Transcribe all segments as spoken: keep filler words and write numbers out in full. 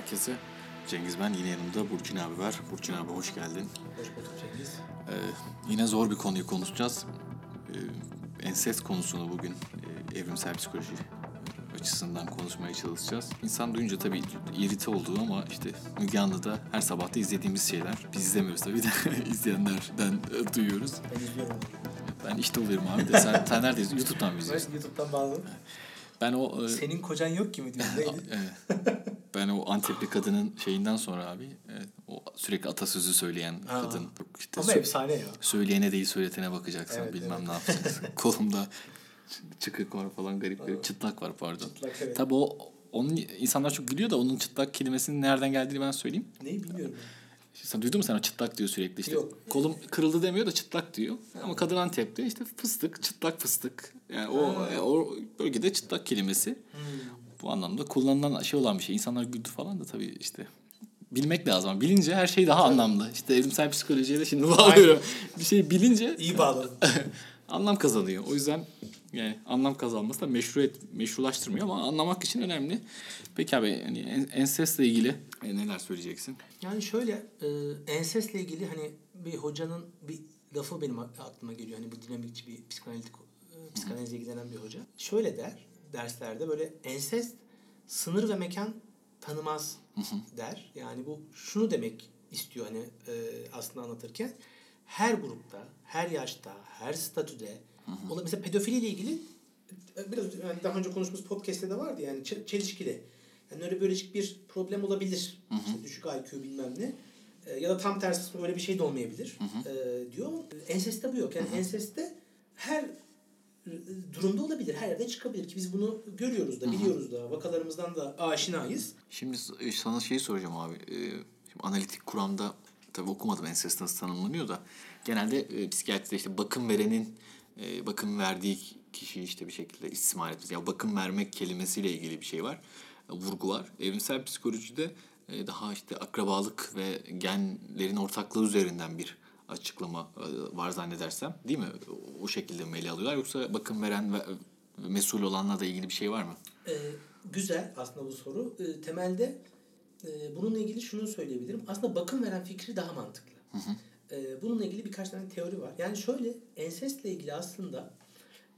herkese. Cengiz ben, yine yanımda Burçin abi var. Burçin abi hoş geldin. Hoş bulduk Cengiz. Ee, yine zor bir konuyu konuşacağız. Ee, ensest konusunu bugün e, evrimsel psikoloji açısından konuşmaya çalışacağız. İnsan duyunca tabii irite olduğu ama işte Müge Anlı'da her sabah da izlediğimiz şeyler. Biz izlemiyoruz tabii de izleyenlerden e, duyuyoruz. Ben izliyorum. Ben işte oluyorum abi de. Sen, sen neredeyiz? YouTube'dan mı izliyorsun? YouTube'dan bağladım. Ben o, e... Senin kocan yok ki mi diyorsun? Evet. Ben o Antepli kadının şeyinden sonra abi evet, o sürekli atasözü söyleyen ha. kadın. İşte ama sö- efsane ya. Söyleyene değil söyletene bakacaksın evet, bilmem evet. ne yapacaksın. Kolumda çıkık var falan garip garip. Çıtlak var pardon. Çıtlak, evet. Tabii o onun insanlar çok gülüyor da onun çıtlak kelimesinin nereden geldiğini ben söyleyeyim. Neyi bilmiyorum. Sen duydun mu sen o çıtlak diyor sürekli işte. Yok. Kolum kırıldı demiyor da çıtlak diyor. Ha. Ama kadın Antep'te işte fıstık, çıtlak fıstık. Yani o, o bölgede çıtlak kelimesi. Hmm. Bu anlamda kullanılan şey olan bir şey. İnsanlar güldü falan da tabii işte bilmek lazım. Bilince her şey daha anlamlı. İşte evrimsel psikolojiye de şimdi bağlıyorum. Bir şey bilince iyi bağlı. Anlam kazanıyor. O yüzden yani anlam kazanması da meşru et, meşrulaştırmıyor ama anlamak için önemli. Peki abi yani ensestle ilgili e, neler söyleyeceksin? Yani şöyle e, ensestle ilgili hani bir hocanın bir lafı benim aklıma geliyor. Hani bu dinamikçi bir psikanalitik e, psikanalize ilgilenen bir hoca. Şöyle der. Derslerde böyle ensest sınır ve mekan tanımaz hı hı. der. Yani bu şunu demek istiyor hani e, aslında anlatırken her grupta, her yaşta, her statüde hı hı. Ona, mesela pedofiliyle ilgili biraz yani daha önce konuştuğumuz podcast'te de vardı yani çelişkili. Yani nörobiyolojik bir problem olabilir. Hı hı. İşte düşük I Q bilmem ne. E, ya da tam tersi öyle bir şey de olmayabilir hı hı. E, diyor. Enseste bu yok. Yani hı hı. enseste her durumda olabilir. Her yerde çıkabilir ki biz bunu görüyoruz da, biliyoruz da, vakalarımızdan da aşinayız. Şimdi sana şeyi soracağım abi. Şimdi analitik kuramda tabii okumadım ensest nasıl tanımlanıyor da genelde psikiyatride işte bakım verenin bakım verdiği kişiyi işte bir şekilde istismar etmesi. Yani bakım vermek kelimesiyle ilgili bir şey var. Vurgu var. Evrimsel psikolojide daha işte akrabalık ve genlerin ortaklığı üzerinden bir açıklama var zannedersem. Değil mi? O şekilde mi ele alıyorlar? Yoksa bakım veren ve mesul olanla da ilgili bir şey var mı? Ee, güzel aslında bu soru. E, temelde e, bununla ilgili şunu söyleyebilirim. Aslında bakım veren fikri daha mantıklı. Hı hı. E, bununla ilgili birkaç tane teori var. Yani şöyle ensestle ilgili aslında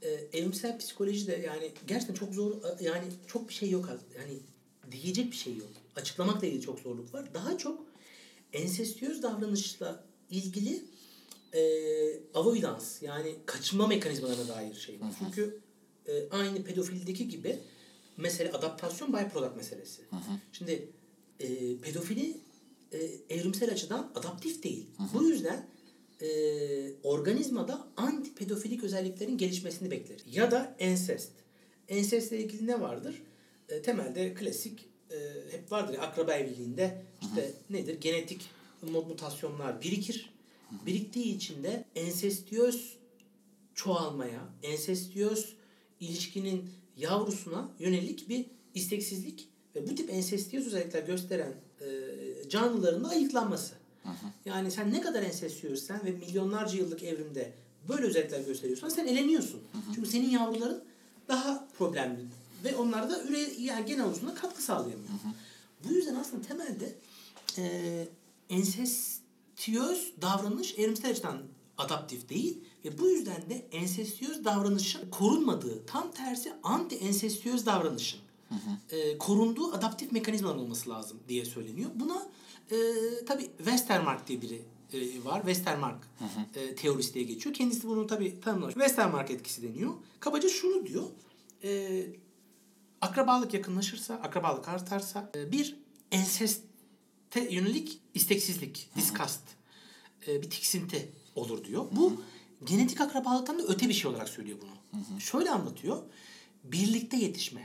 e, evrimsel psikolojide yani gerçekten çok zor yani çok bir şey yok. Yani diyecek bir şey yok. Açıklamakla ilgili çok zorluk var. Daha çok ensestiyöz davranışla ilgili e, avoidans yani kaçınma mekanizmalarına dair şey var. Hı hı. Çünkü e, aynı pedofilideki gibi mesele adaptasyon byproduct meselesi. Hı hı. Şimdi e, pedofili e, evrimsel açıdan adaptif değil. Hı hı. Bu yüzden e, organizmada antipedofilik özelliklerin gelişmesini bekler. Ya da ensest. Ensestle ilgili ne vardır? E, temelde klasik e, hep vardır ya, akraba evliliğinde işte hı hı. nedir? Genetik mutasyonlar birikir. Biriktiği için de ensestiyöz çoğalmaya, ensestiyöz ilişkinin yavrusuna yönelik bir isteksizlik ve bu tip ensestiyöz özellikler gösteren e, canlıların da ayıklanması. Hı hı. Yani sen ne kadar ensestiyözsen ve milyonlarca yıllık evrimde böyle özellikler gösteriyorsan sen eleniyorsun. Hı hı. Çünkü senin yavruların daha problemli ve onlar da üre, yani genel oluşumuna katkı sağlayamıyor. Hı hı. Bu yüzden aslında temelde eee ensestiyöz davranış evrimsel açıdan adaptif değil ve bu yüzden de ensestiyöz davranışın korunmadığı, tam tersi anti ensestiyöz davranışın hı hı. E, korunduğu adaptif mekanizmalar olması lazım diye söyleniyor. Buna e, tabii Westermark diye biri e, var. Westermark hı hı. E, teorisi diye geçiyor. Kendisi bunu tabii tanımlamış. Westermark etkisi deniyor. Kabaca şunu diyor. E, akrabalık yakınlaşırsa, akrabalık artarsa e, bir ensest yönelik isteksizlik, disgust, e, bir tiksinti olur diyor. Hı-hı. Bu genetik akrabalıktan da öte bir şey olarak söylüyor bunu. Hı-hı. Şöyle anlatıyor. Birlikte yetişme.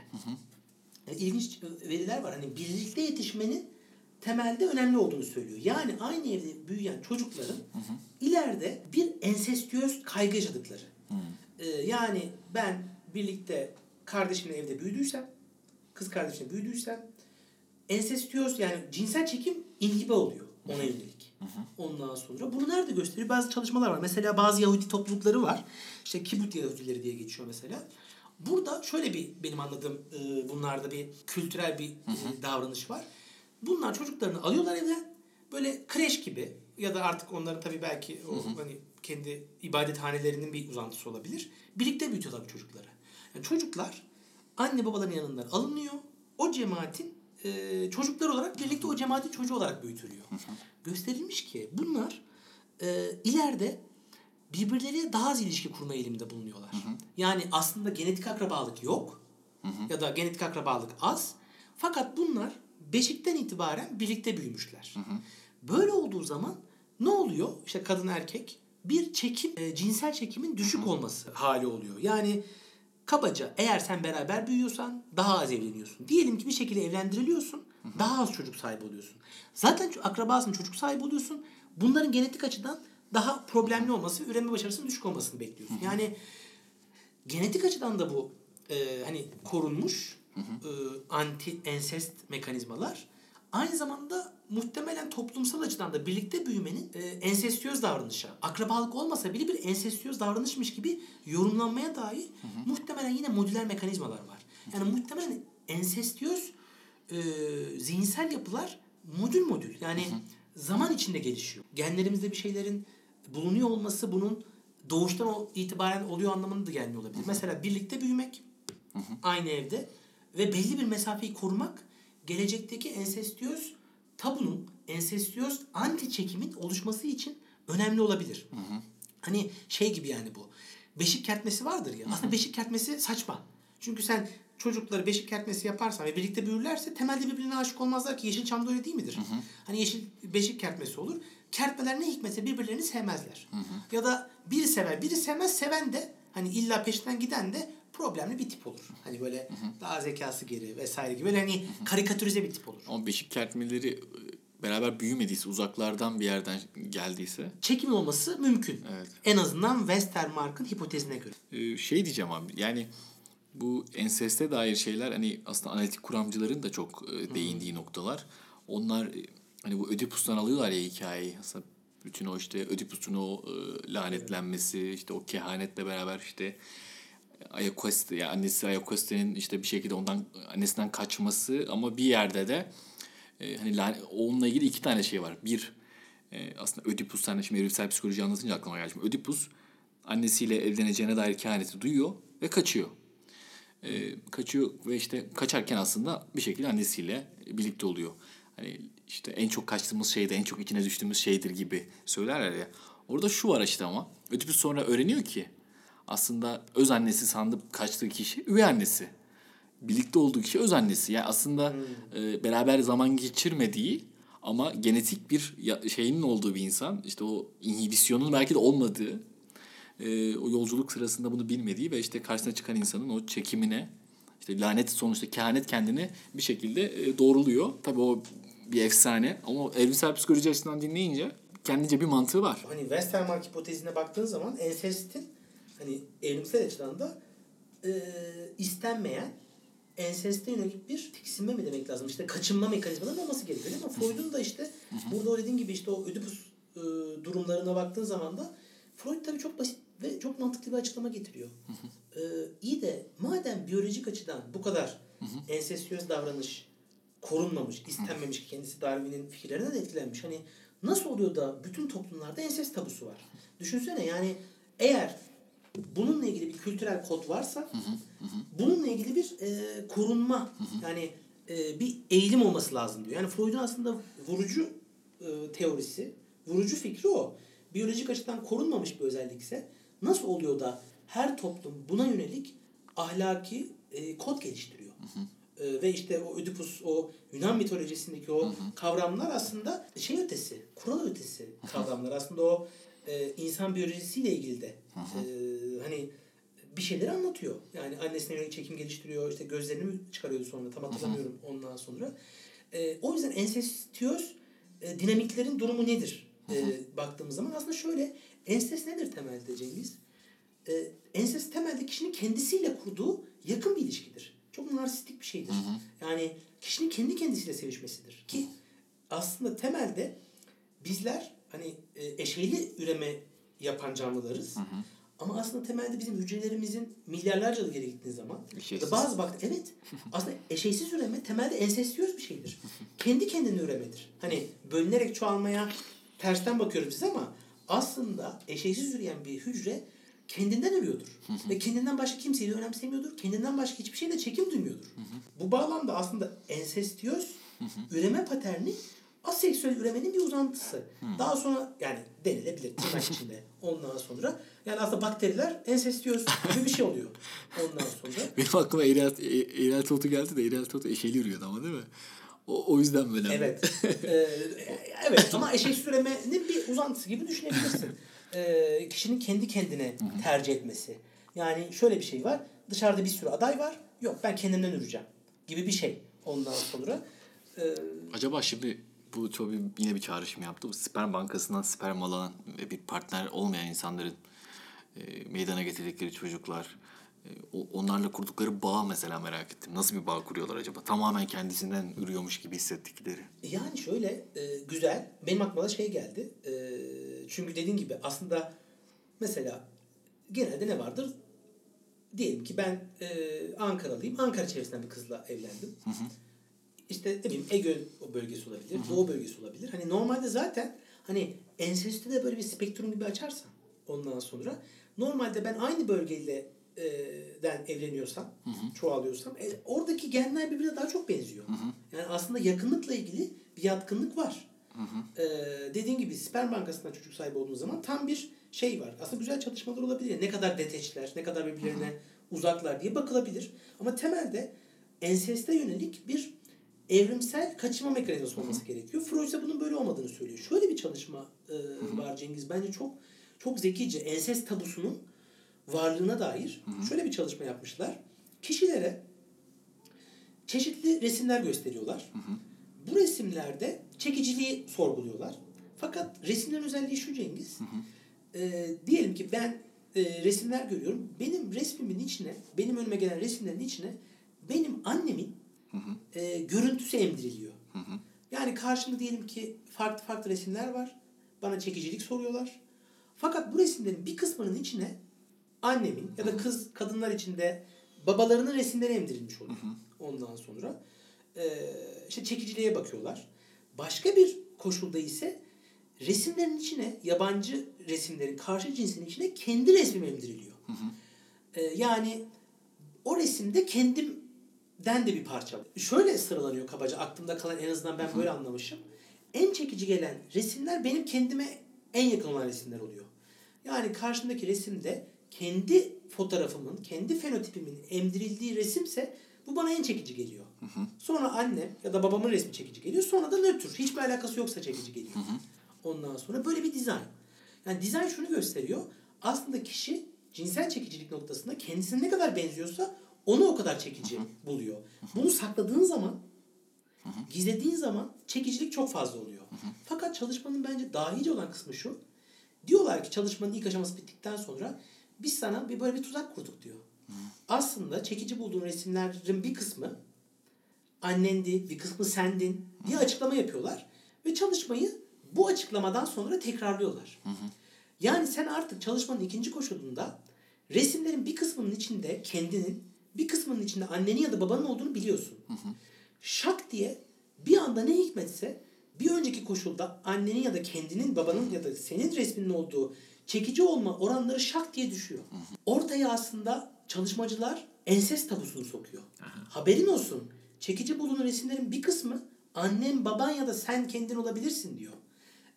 Yani ilginç veriler var. Hani birlikte yetişmenin temelde önemli olduğunu söylüyor. Yani aynı evde büyüyen çocukların Hı-hı. ileride bir ensestiyöz kaygı yaşadıkları. E, yani ben birlikte kardeşimle evde büyüdüysem, kız kardeşimle büyüdüysem ensestiyöz yani cinsel çekim inhibe oluyor ona yönelik. Ondan sonra bunu nerede gösteriyor? Bazı çalışmalar var. Mesela bazı Yahudi toplulukları var. İşte Kibut Yahudileri diye geçiyor mesela. Burada şöyle bir benim anladığım e, bunlarda bir kültürel bir e, davranış var. Bunlar çocuklarını alıyorlar evden. Böyle kreş gibi ya da artık onların tabii belki o, hı hı. hani kendi ibadethanelerinin bir uzantısı olabilir. Birlikte büyütüyorlar bu çocukları. Yani çocuklar anne babaların yanından alınıyor. O cemaatin e, çocuklar olarak birlikte o cemaatin çocuğu olarak büyütülüyor. Hı hı. Gösterilmiş ki bunlar e, ileride birbirleriyle daha az ilişki kurma eğiliminde bulunuyorlar. Hı hı. Yani aslında genetik akrabalık yok. Hı hı. Ya da genetik akrabalık az. Fakat bunlar beşikten itibaren birlikte büyümüşler. Hı hı. Böyle olduğu zaman ne oluyor? İşte kadın erkek bir çekim, e, cinsel çekimin düşük hı hı. olması hali oluyor. Yani kabaca eğer sen beraber büyüyorsan daha az evleniyorsun. Diyelim ki bir şekilde evlendiriliyorsun. Hı hı. Daha az çocuk sahibi oluyorsun. Zaten akrabasın, çocuk sahibi oluyorsun. Bunların genetik açıdan daha problemli olması, üreme başarısının düşük olmasını bekliyorsun. Hı hı. Yani genetik açıdan da bu e, hani korunmuş hı hı. E, anti-ensest mekanizmalar aynı zamanda muhtemelen toplumsal açıdan da birlikte büyümenin e, ensestiyöz davranışa, akrabalık olmasa bile bir ensestiyöz davranışmış gibi yorumlanmaya dair hı hı. muhtemelen yine modüler mekanizmalar var. Yani hı hı. muhtemelen ensestiyöz e, zihinsel yapılar modül modül. Yani hı hı. zaman içinde gelişiyor. Genlerimizde bir şeylerin bulunuyor olması bunun doğuştan itibaren oluyor anlamına da gelmiyor olabilir. Hı hı. Mesela birlikte büyümek hı hı. aynı evde ve belli bir mesafeyi korumak gelecekteki ensestiyöz tabunun, ensestiyöz anti çekimin oluşması için önemli olabilir. Hı hı. Hani şey gibi yani bu. Beşik kertmesi vardır ya. Hı hı. Aslında beşik kertmesi saçma. Çünkü sen çocukları beşik kertmesi yaparsan ve birlikte büyürlerse temelde birbirine aşık olmazlar ki Yeşilçam'da öyle değil midir? Hı hı. Hani yeşil beşik kertmesi olur. Kertmeler ne hikmetse birbirlerini sevmezler. Hı hı. Ya da biri sever, biri sevmez. Seven de hani illa peşinden giden de problemli bir tip olur. Hani böyle hı hı. daha zekası geri vesaire gibi böyle hani hı hı. karikatürize bir tip olur. Ama beşik kertmeleri beraber büyümediyse, uzaklardan bir yerden geldiyse çekim olması mümkün. Evet. En azından Westermark'ın hipotezine göre. Ee, şey diyeceğim abi. Yani bu enseste dair şeyler hani aslında analitik kuramcıların da çok değindiği hı. noktalar. Onlar hani bu Ödipus'tan alıyorlar ya hikayeyi. Aslında bütün o işte Ödipus'un o e, lanetlenmesi, evet. işte o kehanetle beraber işte Ayakoste, yani annesi Ayakoste'nin işte bir şekilde ondan annesinden kaçması ama bir yerde de e, hani lan- onunla ilgili iki tane şey var. Bir e, aslında Ödipus, sen şimdi evrimsel psikoloji anlatınca aklıma geldi. Şimdi Ödipus annesiyle evleneceğine dair kehaneti duyuyor ve kaçıyor. E, kaçıyor ve işte kaçarken aslında bir şekilde annesiyle birlikte oluyor. Hani işte en çok kaçtığımız şeyde en çok içine düştüğümüz şeydir gibi söylerler ya. Orada şu var işte ama Ödipus sonra öğreniyor ki aslında öz annesi sandıp kaçtığı kişi üvey annesi. Birlikte olduğu kişi öz annesi. Yani aslında hmm. e, beraber zaman geçirmediği ama genetik bir ya, şeyinin olduğu bir insan. İşte o inhibisyonun belki de olmadığı, e, o yolculuk sırasında bunu bilmediği ve işte karşısına çıkan insanın o çekimine, işte lanet sonuçta kehanet kendini bir şekilde e, doğruluyor. Tabii o bir efsane ama evrimsel psikoloji açısından dinleyince kendince bir mantığı var. Hani Westermark hipotezine baktığın zaman ensestin hani evrimsel açıdan da e, istenmeyen enseste yönelik bir tiksinme mi demek lazım? İşte kaçınma mekanizmadan olması gerekiyor ama Freud'un da işte burada o dediğin gibi işte o Ödipus e, durumlarına baktığın zaman da Freud tabii çok basit ve çok mantıklı bir açıklama getiriyor. E, iyi de madem biyolojik açıdan bu kadar ensestiyöz davranış korunmamış, istenmemiş ki kendisi Darwin'in fikirlerine de etkilenmiş. Hani nasıl oluyor da bütün toplumlarda ensest tabusu var? Düşünsene yani eğer bununla ilgili bir kültürel kod varsa hı hı, hı. bununla ilgili bir e, korunma hı hı. yani e, bir eğilim olması lazım diyor. Yani Freud'un aslında vurucu e, teorisi, vurucu fikri o. Biyolojik açıdan korunmamış bir özellikse nasıl oluyor da her toplum buna yönelik ahlaki e, kod geliştiriyor. Hı hı. E, ve işte o Ödipus, o Yunan mitolojisindeki o hı hı. kavramlar aslında şey ötesi, kural ötesi kavramlar. Aslında o Ee, insan biyolojisiyle ilgili de e, hani bir şeyleri anlatıyor. Yani annesine yönelik çekim geliştiriyor. İşte gözlerini mi çıkarıyordu sonra? Tam hatırlamıyorum Hı-hı. ondan sonra. E, o yüzden ensestiyöz e, dinamiklerin durumu nedir? E, baktığımız zaman aslında şöyle. Ensest nedir temelde Cengiz? E, ensest temelde kişinin kendisiyle kurduğu yakın bir ilişkidir. Çok narsistik bir şeydir. Hı-hı. Yani kişinin kendi kendisiyle sevişmesidir. Ki aslında temelde bizler hani eşeyli üreme yapan canlılarız. Hı hı. Ama aslında temelde bizim hücrelerimizin milyarlarca yıl geri gittiği zaman eşeğsiz. Bazı vakti evet aslında eşeğsiz üreme temelde ensestiyöz bir şeydir. Kendi kendine üremedir. Hani bölünerek çoğalmaya tersten bakıyoruz biz ama aslında eşeğsiz üreyen bir hücre kendinden ürüyordur. Ve kendinden başka kimseyi de önemsemiyordur. Kendinden başka hiçbir şeyle çekim duymuyordur. Bu bağlamda aslında ensestiyöz üreme paterni aseksüel üremenin bir uzantısı. Hmm. Daha sonra yani denilebilir tırnak içinde. Ondan sonra yani aslında bakteriler ensestiyöz gibi bir şey oluyor. Ondan sonra. Benim aklıma Eriah Toto geldi de Eriah Toto eşeğli yürüyordu ama değil mi? O, o yüzden böyle. Evet. ee, evet ama eşeğsiz üremenin bir uzantısı gibi düşünebilirsin. Ee, kişinin kendi kendine tercih etmesi. Yani şöyle bir şey var. Dışarıda bir sürü aday var. Yok ben kendimden üreceğim gibi bir şey. Ondan sonra. Ee, Acaba şimdi bu tabii yine bir çağrışım yaptı. Bu sperm bankasından sperm alan ve bir partner olmayan insanların e, meydana getirdikleri çocuklar, e, onlarla kurdukları bağ mesela merak ettim. Nasıl bir bağ kuruyorlar acaba? Tamamen kendisinden ürüyormuş gibi hissettikleri. Yani şöyle e, güzel. Benim aklıma da şey geldi. E, çünkü dediğin gibi aslında mesela genelde ne vardır? Diyelim ki ben e, Ankaralıyım. Ankara çevresinden bir kızla evlendim. Hı hı. İşte ne bileyim Ege bölgesi olabilir, hı-hı, Doğu bölgesi olabilir. Hani normalde zaten hani ensestü de böyle bir spektrum gibi açarsan ondan sonra normalde ben aynı bölgeyle e, den evleniyorsam, hı-hı, çoğalıyorsam e, oradaki genler birbirine daha çok benziyor. Hı-hı. Yani aslında yakınlıkla ilgili bir yatkınlık var. E, dediğin gibi sperm bankasından çocuk sahibi olduğun zaman tam bir şey var. Aslında güzel çatışmalar olabilir. Ne kadar deteçler, ne kadar birbirlerine, hı-hı, uzaklar diye bakılabilir. Ama temelde enseste yönelik bir evrimsel kaçınma mekanizması olması, hı-hı, gerekiyor. Freud ise bunun böyle olmadığını söylüyor. Şöyle bir çalışma e, var Cengiz. Bence çok çok zekice. Ensest tabusunun varlığına dair, hı-hı, şöyle bir çalışma yapmışlar. Kişilere çeşitli resimler gösteriyorlar. Hı-hı. Bu resimlerde çekiciliği sorguluyorlar. Fakat resimlerin özelliği şu Cengiz. E, diyelim ki ben e, resimler görüyorum. Benim resmimin içine, benim önüme gelen resimlerin içine benim annemin, hı hı, E, görüntüsü emdiriliyor. Hı hı. Yani karşımda diyelim ki farklı farklı resimler var. Bana çekicilik soruyorlar. Fakat bu resimlerin bir kısmının içine annemin, hı hı, ya da kız kadınlar içinde babalarının resimleri emdirilmiş oluyor. Hı hı. Ondan sonra e, işte çekiciliğe bakıyorlar. Başka bir koşulda ise resimlerin içine, yabancı resimlerin karşı cinsinin içine kendi resmim emdiriliyor. Hı hı. E, yani o resimde kendim den de bir parça. Şöyle sıralanıyor kabaca. Aklımda kalan, en azından ben, hı-hı, böyle anlamışım. En çekici gelen resimler benim kendime en yakın olan resimler oluyor. Yani karşımdaki resimde kendi fotoğrafımın, kendi fenotipimin emdirildiği resimse bu bana en çekici geliyor. Hı-hı. Sonra annem ya da babamın resmi çekici geliyor. Sonra da nötr. Hiçbir alakası yoksa çekici geliyor. Hı-hı. Ondan sonra böyle bir dizayn. Yani dizayn şunu gösteriyor. Aslında kişi cinsel çekicilik noktasında kendisine ne kadar benziyorsa onu o kadar çekici, hı-hı, buluyor. Hı-hı. Bunu sakladığın zaman, hı-hı, gizlediğin zaman çekicilik çok fazla oluyor. Hı-hı. Fakat çalışmanın bence dahice olan kısmı şu. Diyorlar ki çalışmanın ilk aşaması bittikten sonra biz sana bir böyle bir tuzak kurduk diyor. Hı-hı. Aslında çekici bulduğun resimlerin bir kısmı annendi, bir kısmı sendin, hı-hı, diye açıklama yapıyorlar. Ve çalışmayı bu açıklamadan sonra tekrarlıyorlar. Hı-hı. Yani sen artık çalışmanın ikinci koşulunda resimlerin bir kısmının içinde kendinin, bir kısmının içinde annenin ya da babanın olduğunu biliyorsun. Hı hı. Şak diye bir anda ne hikmetse bir önceki koşulda annenin ya da kendinin, babanın, hı hı, ya da senin resminin olduğu çekici olma oranları şak diye düşüyor. Hı hı. Ortaya aslında çalışmacılar ensest tabusunu sokuyor. Hı hı. Haberin olsun, çekici bulunan resimlerin bir kısmı annen, baban ya da sen kendin olabilirsin diyor.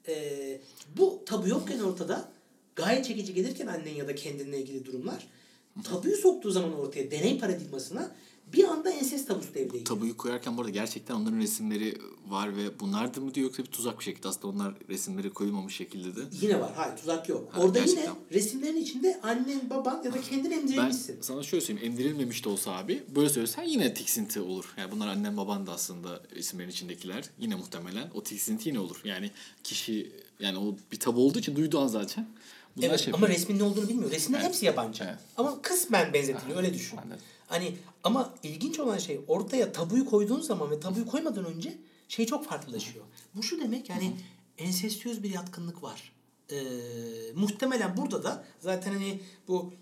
Ee, bu tabu yokken ortada gayet çekici gelirken annen ya da kendinle ilgili durumlar, tabuyu soktuğu zaman ortaya deney paradigmasına bir anda ensest tabusu devreye giriyor. Tabuyu koyarken bu arada gerçekten onların resimleri var ve bunlardı mı diyor, yoksa bir tuzak bir şekilde aslında onlar resimleri koyulmamış şekilde de. Yine var. Hayır, tuzak yok. Ha, orada gerçekten yine resimlerin içinde annen, baban ya da kendin emdirilmişsin. Ben sana şöyle söyleyeyim. Emdirilmemiş de olsa abi böyle söylesen yine tiksinti olur. Yani bunlar annen, baban da aslında resimlerin içindekiler. Yine muhtemelen o tiksinti yine olur. Yani kişi yani o bir tabu olduğu için duyduğu an zaten. Bunlar evet şey ama yapıyor. Resmin ne olduğunu bilmiyor. Resimler evet, hepsi yabancı. Evet. Ama kısmen benzetiliyor, öyle düşün. Anladım. Hani ama ilginç olan şey ortaya tabuyu koyduğun zaman ve tabuyu koymadan önce şey çok farklılaşıyor. Bu şu demek yani ensestiyöz bir yatkınlık var. e, muhtemelen burada da zaten hani bu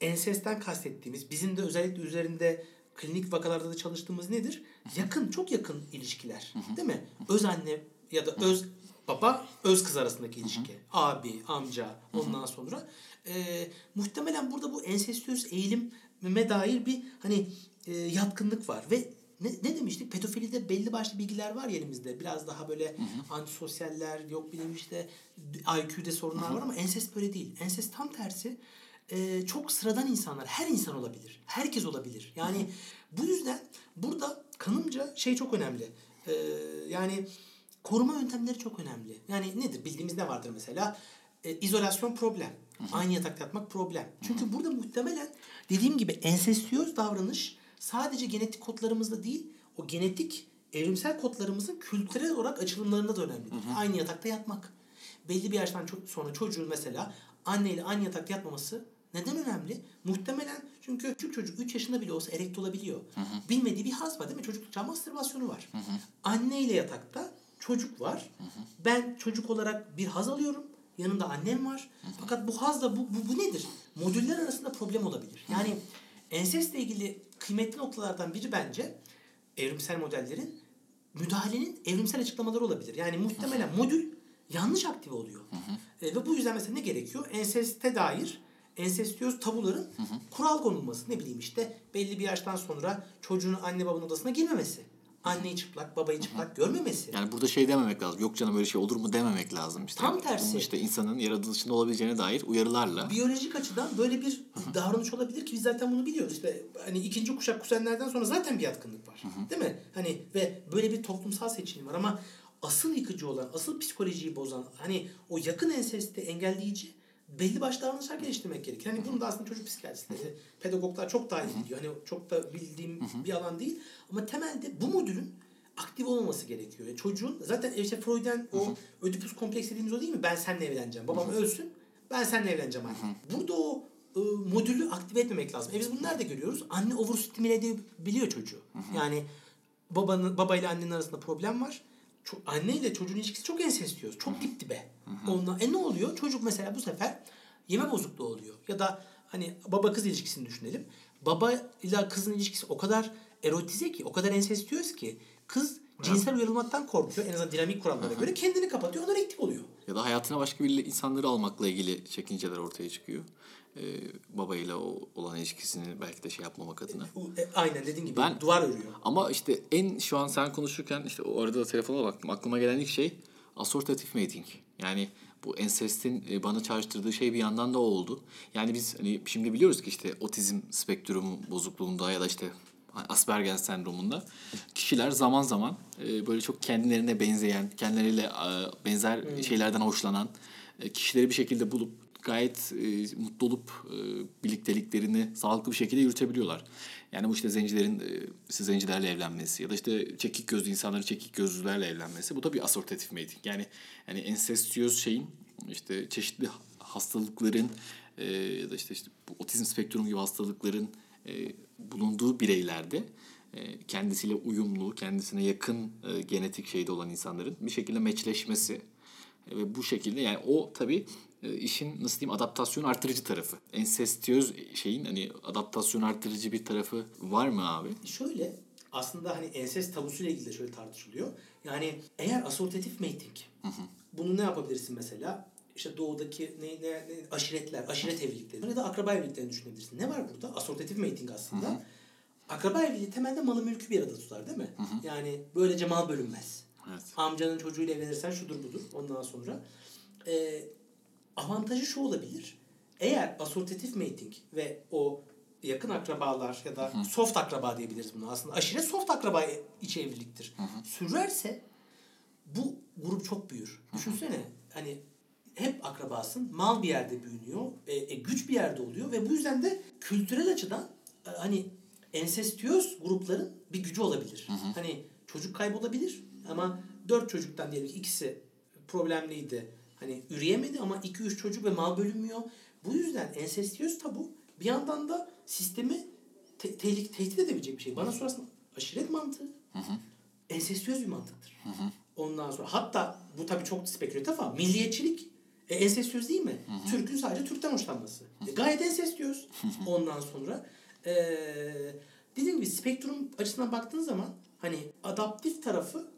ensesten kastettiğimiz, bizim de özellikle üzerinde klinik vakalarda da çalıştığımız nedir? Yakın, çok yakın ilişkiler. Değil mi? Öz anne ya da öz baba, öz kız arasındaki ilişki. Abi, amca, ondan sonra. E, muhtemelen burada bu ensestüöz eğilime dair bir hani e, yatkınlık var ve Ne, ne demiştik? Pedofilide belli başlı bilgiler var elimizde. Biraz daha böyle hı hı. antisosyaller, yok bileyim işte I Q'de sorunlar hı hı. var ama ensest böyle değil. Ensest tam tersi e, çok sıradan insanlar. Her insan olabilir. Herkes olabilir. Yani hı hı. bu yüzden burada kanımca şey çok önemli. E, yani koruma yöntemleri çok önemli. Yani nedir? Bildiğimiz ne vardır mesela? E, izolasyon problem. Hı hı. Aynı yatakta yatmak problem. Çünkü hı hı. burada muhtemelen dediğim gibi ensestüöz davranış sadece genetik kodlarımızla değil, o genetik evrimsel kodlarımızın kültürel olarak açılımlarında da önemlidir. Hı hı. Aynı yatakta yatmak. Belli bir yaştan çok sonra çocuğun mesela anneyle aynı yatakta yatmaması neden önemli? Muhtemelen çünkü küçük çocuk üç yaşında bile olsa erekt olabiliyor. Hı hı. Bilmediği bir haz var değil mi? Çocukluk çağ mastürbasyonu var. Hı hı. Anneyle yatakta çocuk var. Hı hı. Ben çocuk olarak bir haz alıyorum. Yanımda annem var. Hı hı. Fakat bu hazla bu, bu, bu nedir? Modüller arasında problem olabilir. Yani ensestle ilgili kıymetli noktalardan biri bence evrimsel modellerin müdahalenin evrimsel açıklamaları olabilir. Yani muhtemelen hı-hı. modül yanlış aktive oluyor. E, ve bu yüzden mesela ne gerekiyor? Enseste dair ensestüöz tabuların hı-hı. kural konulması. Ne bileyim işte belli bir yaştan sonra çocuğun anne babanın odasına girmemesi. Anneyi çıplak, babayı çıplak hı-hı. görmemesi. Yani burada şey dememek lazım. Yok canım böyle şey olur mu dememek lazım. İşte tam tersi. İşte insanın yaratılışında olabileceğine dair uyarılarla. Biyolojik açıdan böyle bir hı-hı. davranış olabilir ki biz zaten bunu biliyoruz. İşte hani ikinci kuşak kuzenlerden sonra zaten bir yatkınlık var. Hı-hı. Değil mi? Hani ve böyle bir toplumsal seçilim var ama asıl yıkıcı olan, asıl psikolojiyi bozan hani o yakın ensesti engelleyici belli başlı davranışlar geliştirmek gerekir. Hani bunu da aslında çocuk psikiyatristleri, pedagoglar çok daha iyi biliyor. Hani çok da bildiğim bir alan değil. Ama temelde bu modülün aktif olması gerekiyor. Yani çocuğun zaten işte Freud'den o Ödipus kompleksi dediğimiz o değil mi? Ben seninle evleneceğim. Babam ölsün. Ben seninle evleneceğim anne. Burada o e, modülü aktive etmemek lazım. E biz bunu nerede görüyoruz? Anne overstimüle edebiliyor çocuğu. Yani babanın, babayla annenin arasında problem var. Anneyle çocuğun ilişkisi çok ensestüöz. Çok dip dibe. Ondan, e ne oluyor? Çocuk mesela bu sefer yeme bozukluğu oluyor. Ya da hani baba kız ilişkisini düşünelim. Baba ile kızın ilişkisi o kadar erotize ki, o kadar ensestüöz ki kız cinsel uyarılmaktan korkuyor. En azından dinamik kurallara göre kendini kapatıyor. Ona rektik oluyor. Ya da hayatına başka bir insanları almakla ilgili çekinceler ortaya çıkıyor. Ee, babayla o olan ilişkisini belki de şey yapmamak adına. E, aynen dediğin gibi ben, duvar örüyor. Ama işte en şu an sen konuşurken işte o arada da telefona baktım. Aklıma gelen ilk şey assortatif mating. Yani bu ensestin bana çağrıştırdığı şey bir yandan da o oldu. Yani biz hani şimdi biliyoruz ki işte otizm spektrumu bozukluğunda ya da işte Asperger sendromunda kişiler zaman zaman böyle çok kendilerine benzeyen, kendileriyle benzer hmm. şeylerden hoşlanan kişileri bir şekilde bulup gayet mutlu olup birlikteliklerini sağlıklı bir şekilde yürütebiliyorlar. Yani bu işte zencilerin zencilerle evlenmesi ya da işte çekik gözlü insanların çekik gözlülerle evlenmesi. Bu tabii assortatif mating. Yani yani ensestüöz şeyin işte çeşitli hastalıkların ya da işte, işte bu otizm spektrumu gibi hastalıkların bulunduğu bireylerde kendisiyle uyumlu, kendisine yakın genetik şeyde olan insanların bir şekilde meçleşmesi ve bu şekilde yani o tabii işin nasıl diyeyim adaptasyon artırıcı tarafı. Ensestüöz şeyin hani adaptasyon artırıcı bir tarafı var mı abi? Şöyle aslında hani ensest tabusuyla ilgili de şöyle tartışılıyor. Yani eğer assortatif mating hı hı. bunu ne yapabilirsin mesela? İşte doğudaki ne, ne, ne, aşiretler, aşiret evlilikleri ya da akraba evliliklerini düşünebilirsin. Ne var burada? Assortatif mating aslında. Hı hı. Akraba evliliği temelde malı mülkü bir arada tutar değil mi? Hı hı. Yani böylece mal bölünmez. Evet. Amcanın çocuğuyla evlenirsen şudur budur ondan sonra. Ee, avantajı şu olabilir. Eğer assortatif mating ve o yakın akrabalar ya da hı hı. soft akraba diyebiliriz bunu aslında. Aşiret soft akraba içi evliliktir. Hı hı. Sürerse bu grup çok büyür. Hı hı. Düşünsene hani hep akrabasın, mal bir yerde büyünüyor, e, e, güç bir yerde oluyor ve bu yüzden de kültürel açıdan e, hani ensestüöz grupların bir gücü olabilir. Hı hı. Hani çocuk kaybolabilir ama dört çocuktan diyelim ki ikisi problemliydi. Hani üreyemedi ama iki üç çocuk ve mal bölünmüyor. Bu yüzden ensestüöz tabu bir yandan da sistemi te- te- tehdit edebilecek bir şey. Bana sorarsan aşiret mantığı hı hı. ensestüöz bir mantıktır. Hı hı. Ondan sonra hatta bu tabii çok spekülatif ama milliyetçilik E, ensestüöz değil mi? Hı-hı. Türk'ün sadece Türk'ten hoşlanması. E, gayet ensestüöz. Hı-hı. Ondan sonra e, dediğim gibi spektrum açısından baktığın zaman hani adaptif tarafı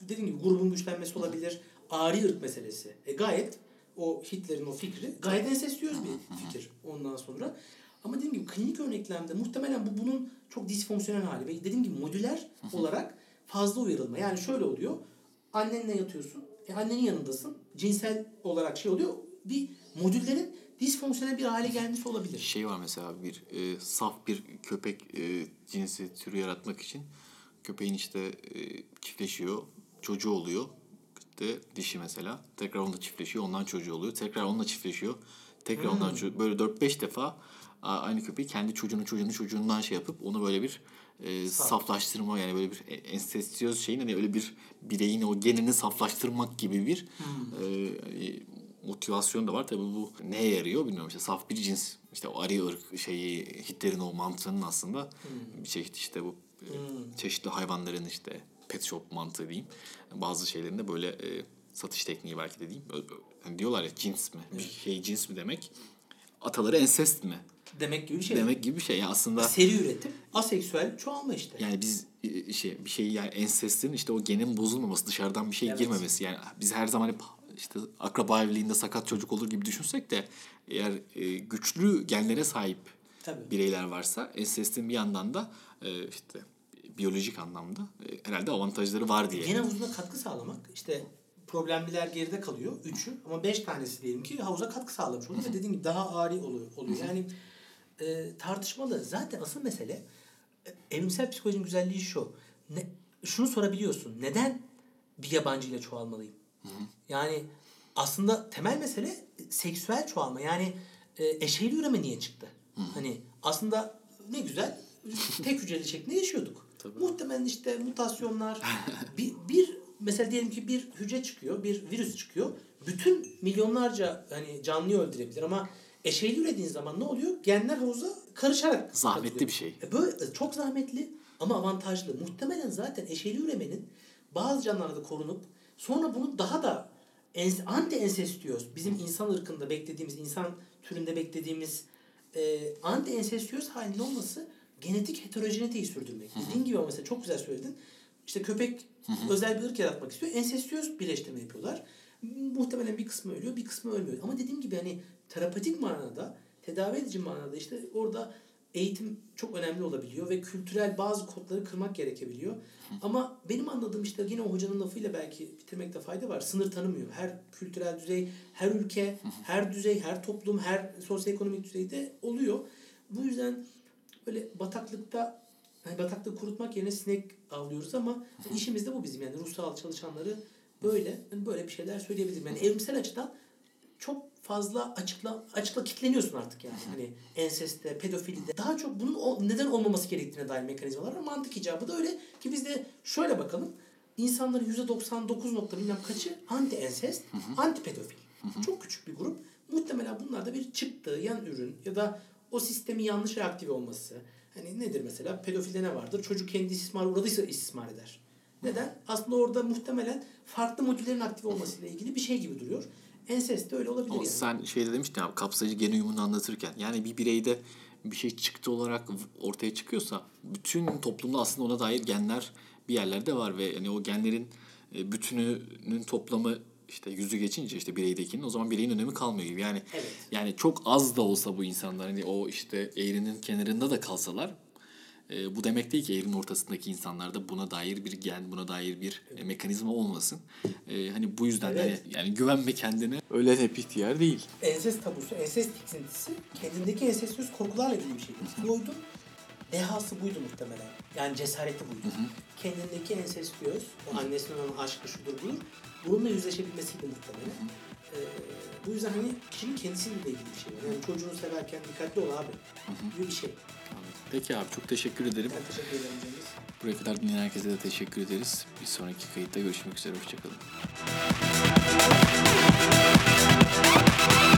dediğim gibi grubun güçlenmesi olabilir. Ari ırk meselesi. E, gayet o Hitler'in o fikri gayet ensestüöz bir fikir ondan sonra. Ama dediğim gibi klinik örneklemde muhtemelen bu bunun çok disfonksiyonel hali. Ve dediğim gibi modüler olarak fazla uyarılma. Yani şöyle oluyor. Annenle yatıyorsun. E, annenin yanındasın. Cinsel olarak şey oluyor. Bir modüllerin disfonksiyonel bir hale gelmesi olabilir. Şey var mesela bir e, saf bir köpek e, cinsi türü yaratmak için köpeğin işte e, çiftleşiyor. Çocuğu oluyor. De, dişi mesela. Tekrar onunla çiftleşiyor. Ondan çocuğu oluyor. Tekrar onunla çiftleşiyor. Tekrar hmm. ondan çocuğu. Böyle dört beş defa aynı köpeği kendi çocuğunun çocuğunun çocuğundan şey yapıp onu böyle bir e, saflaştırma yani böyle bir ensestiyöz şeyin hani öyle bir bireyin o genini saflaştırmak gibi bir hmm. e, motivasyon da var. Tabii bu neye yarıyor bilmiyorum. İşte saf bir cins. İşte o Ari ırk şeyi Hitler'in o mantığının aslında hmm. bir çeşit işte bu hmm. çeşitli hayvanların işte pet shop mantığı diyeyim. Bazı şeylerinde böyle e, satış tekniği belki de diyeyim. Yani diyorlar ya cins mi? Hmm. Bir şey cins mi demek? Ataları ensest mi? Demek gibi bir şey. Demek gibi bir şey. Yani aslında seri üretim, aseksüel çoğalma işte. Yani biz şey bir şeyi yani ensestin işte o genin bozulmaması, dışarıdan bir şey evet. girmemesi. Yani biz her zaman hep işte akraba evliliğinde sakat çocuk olur gibi düşünsek de eğer e, güçlü genlere sahip tabii. bireyler varsa ensestin bir yandan da e, işte biyolojik anlamda e, herhalde avantajları var diye. Gen havuzuna katkı sağlamak işte problemliler geride kalıyor üçü ama beş tanesi diyelim ki havuza katkı sağlamış oluyor ve dediğim gibi daha ari oluyor. oluyor. Yani E, tartışmalı. Zaten asıl mesele e, evrimsel psikolojinin güzelliği şu. Ne, şunu sorabiliyorsun. Neden bir yabancıyla çoğalmalıyım? Hı hı. Yani aslında temel mesele seksüel çoğalma. Yani e, eşeyli üreme niye çıktı? Hı hı. Hani aslında ne güzel tek hücreli şeklinde yaşıyorduk. Tabii. Muhtemelen işte mutasyonlar bir, bir mesela diyelim ki bir hücre çıkıyor, bir virüs çıkıyor. Bütün milyonlarca hani canlıyı öldürebilir ama eşeyli ürediğin zaman ne oluyor? Genler havuza karışarak. Zahmetli katılıyor. Bir şey. E böyle çok zahmetli ama avantajlı. Muhtemelen zaten eşeyli üremenin bazı canlılarda korunup sonra bunu daha da ens- anti-ensestiyöz, bizim insan ırkında beklediğimiz, insan türünde beklediğimiz e, anti-ensestiyöz halinde olması genetik heterojeniteyi sürdürmek. Dediğin gibi mesela çok güzel söyledin. İşte köpek özel bir ırk yaratmak istiyor. Ensestiyöz birleştirme yapıyorlar. Muhtemelen bir kısmı ölüyor, bir kısmı ölmüyor. Ama dediğim gibi hani terapatik manada, tedavi edici manada işte orada eğitim çok önemli olabiliyor ve kültürel bazı kodları kırmak gerekebiliyor. Ama benim anladığım işte yine o hocanın lafıyla belki bitirmekte fayda var. Sınır tanımıyor. Her kültürel düzey, her ülke, her düzey, her toplum, her sosyoekonomik düzeyde oluyor. Bu yüzden böyle bataklıkta, hani bataklığı kurutmak yerine sinek avlıyoruz ama işimiz de bu bizim yani ruhsal çalışanları böyle böyle bir şeyler söyleyebilirim. Yani evrimsel açıdan çok fazla açıkla açıkla kilitleniyorsun artık yani. Hani enseste, pedofilide daha çok bunun o, neden olmaması gerektiğine dair mekanizmalar var. Mantık icabı da öyle ki biz de şöyle bakalım. İnsanların yüzde doksan dokuz nokta bilmem kaçı anti ensest, anti pedofil. Çok küçük bir grup. Muhtemelen bunlarda bir çıktı, yan ürün ya da o sistemin yanlış reaktive olması. Hani nedir mesela? Pedofilde ne vardır? Çocuk kendi istismara uğradıysa istismar eder. Neden? Aslında orada muhtemelen farklı modüllerin aktif olmasıyla ilgili bir şey gibi duruyor. Ensest de öyle olabilir. Yani. Sen şeyde demiştin abi kapsayıcı gen uyumunu anlatırken. Yani bir bireyde bir şey çıktı olarak ortaya çıkıyorsa bütün toplumda aslında ona dair genler bir yerlerde var ve yani o genlerin bütününün toplamı işte yüzü geçince işte bireydekinin o zaman bireyin önemi kalmıyor gibi. Yani evet. Yani çok az da olsa bu insanlar hani o işte eğrinin kenarında da kalsalar E, bu demek değil ki evrenin ortasındaki insanlarda buna dair bir gen, buna dair bir e, mekanizma olmasın. E, hani bu yüzden evet. de yani güvenme kendine. Öyle hep ihtiyar değil. Ensest tabusu, ensest tiksintisi kendindeki ensestiyöz korkularla ilgili bir şeydir. Freud'un dehası buydu muhtemelen. Yani cesareti buydu. Hı-hı. Kendindeki ensestiyöz, o annesinin olan aşkı şudur budur. Bununla yüzleşebilmesiydi muhtemelen. E, bu yüzden hani kişinin kendisiyle ilgili bir şey var. Yani çocuğunu severken dikkatli ol abi Hı-hı. gibi bir şey. Peki abi çok teşekkür ederim. Ben teşekkür ederim Cengiz. Buraya kadar dinleyen herkese de teşekkür ederiz. Bir sonraki kayıtta görüşmek üzere. Hoşçakalın.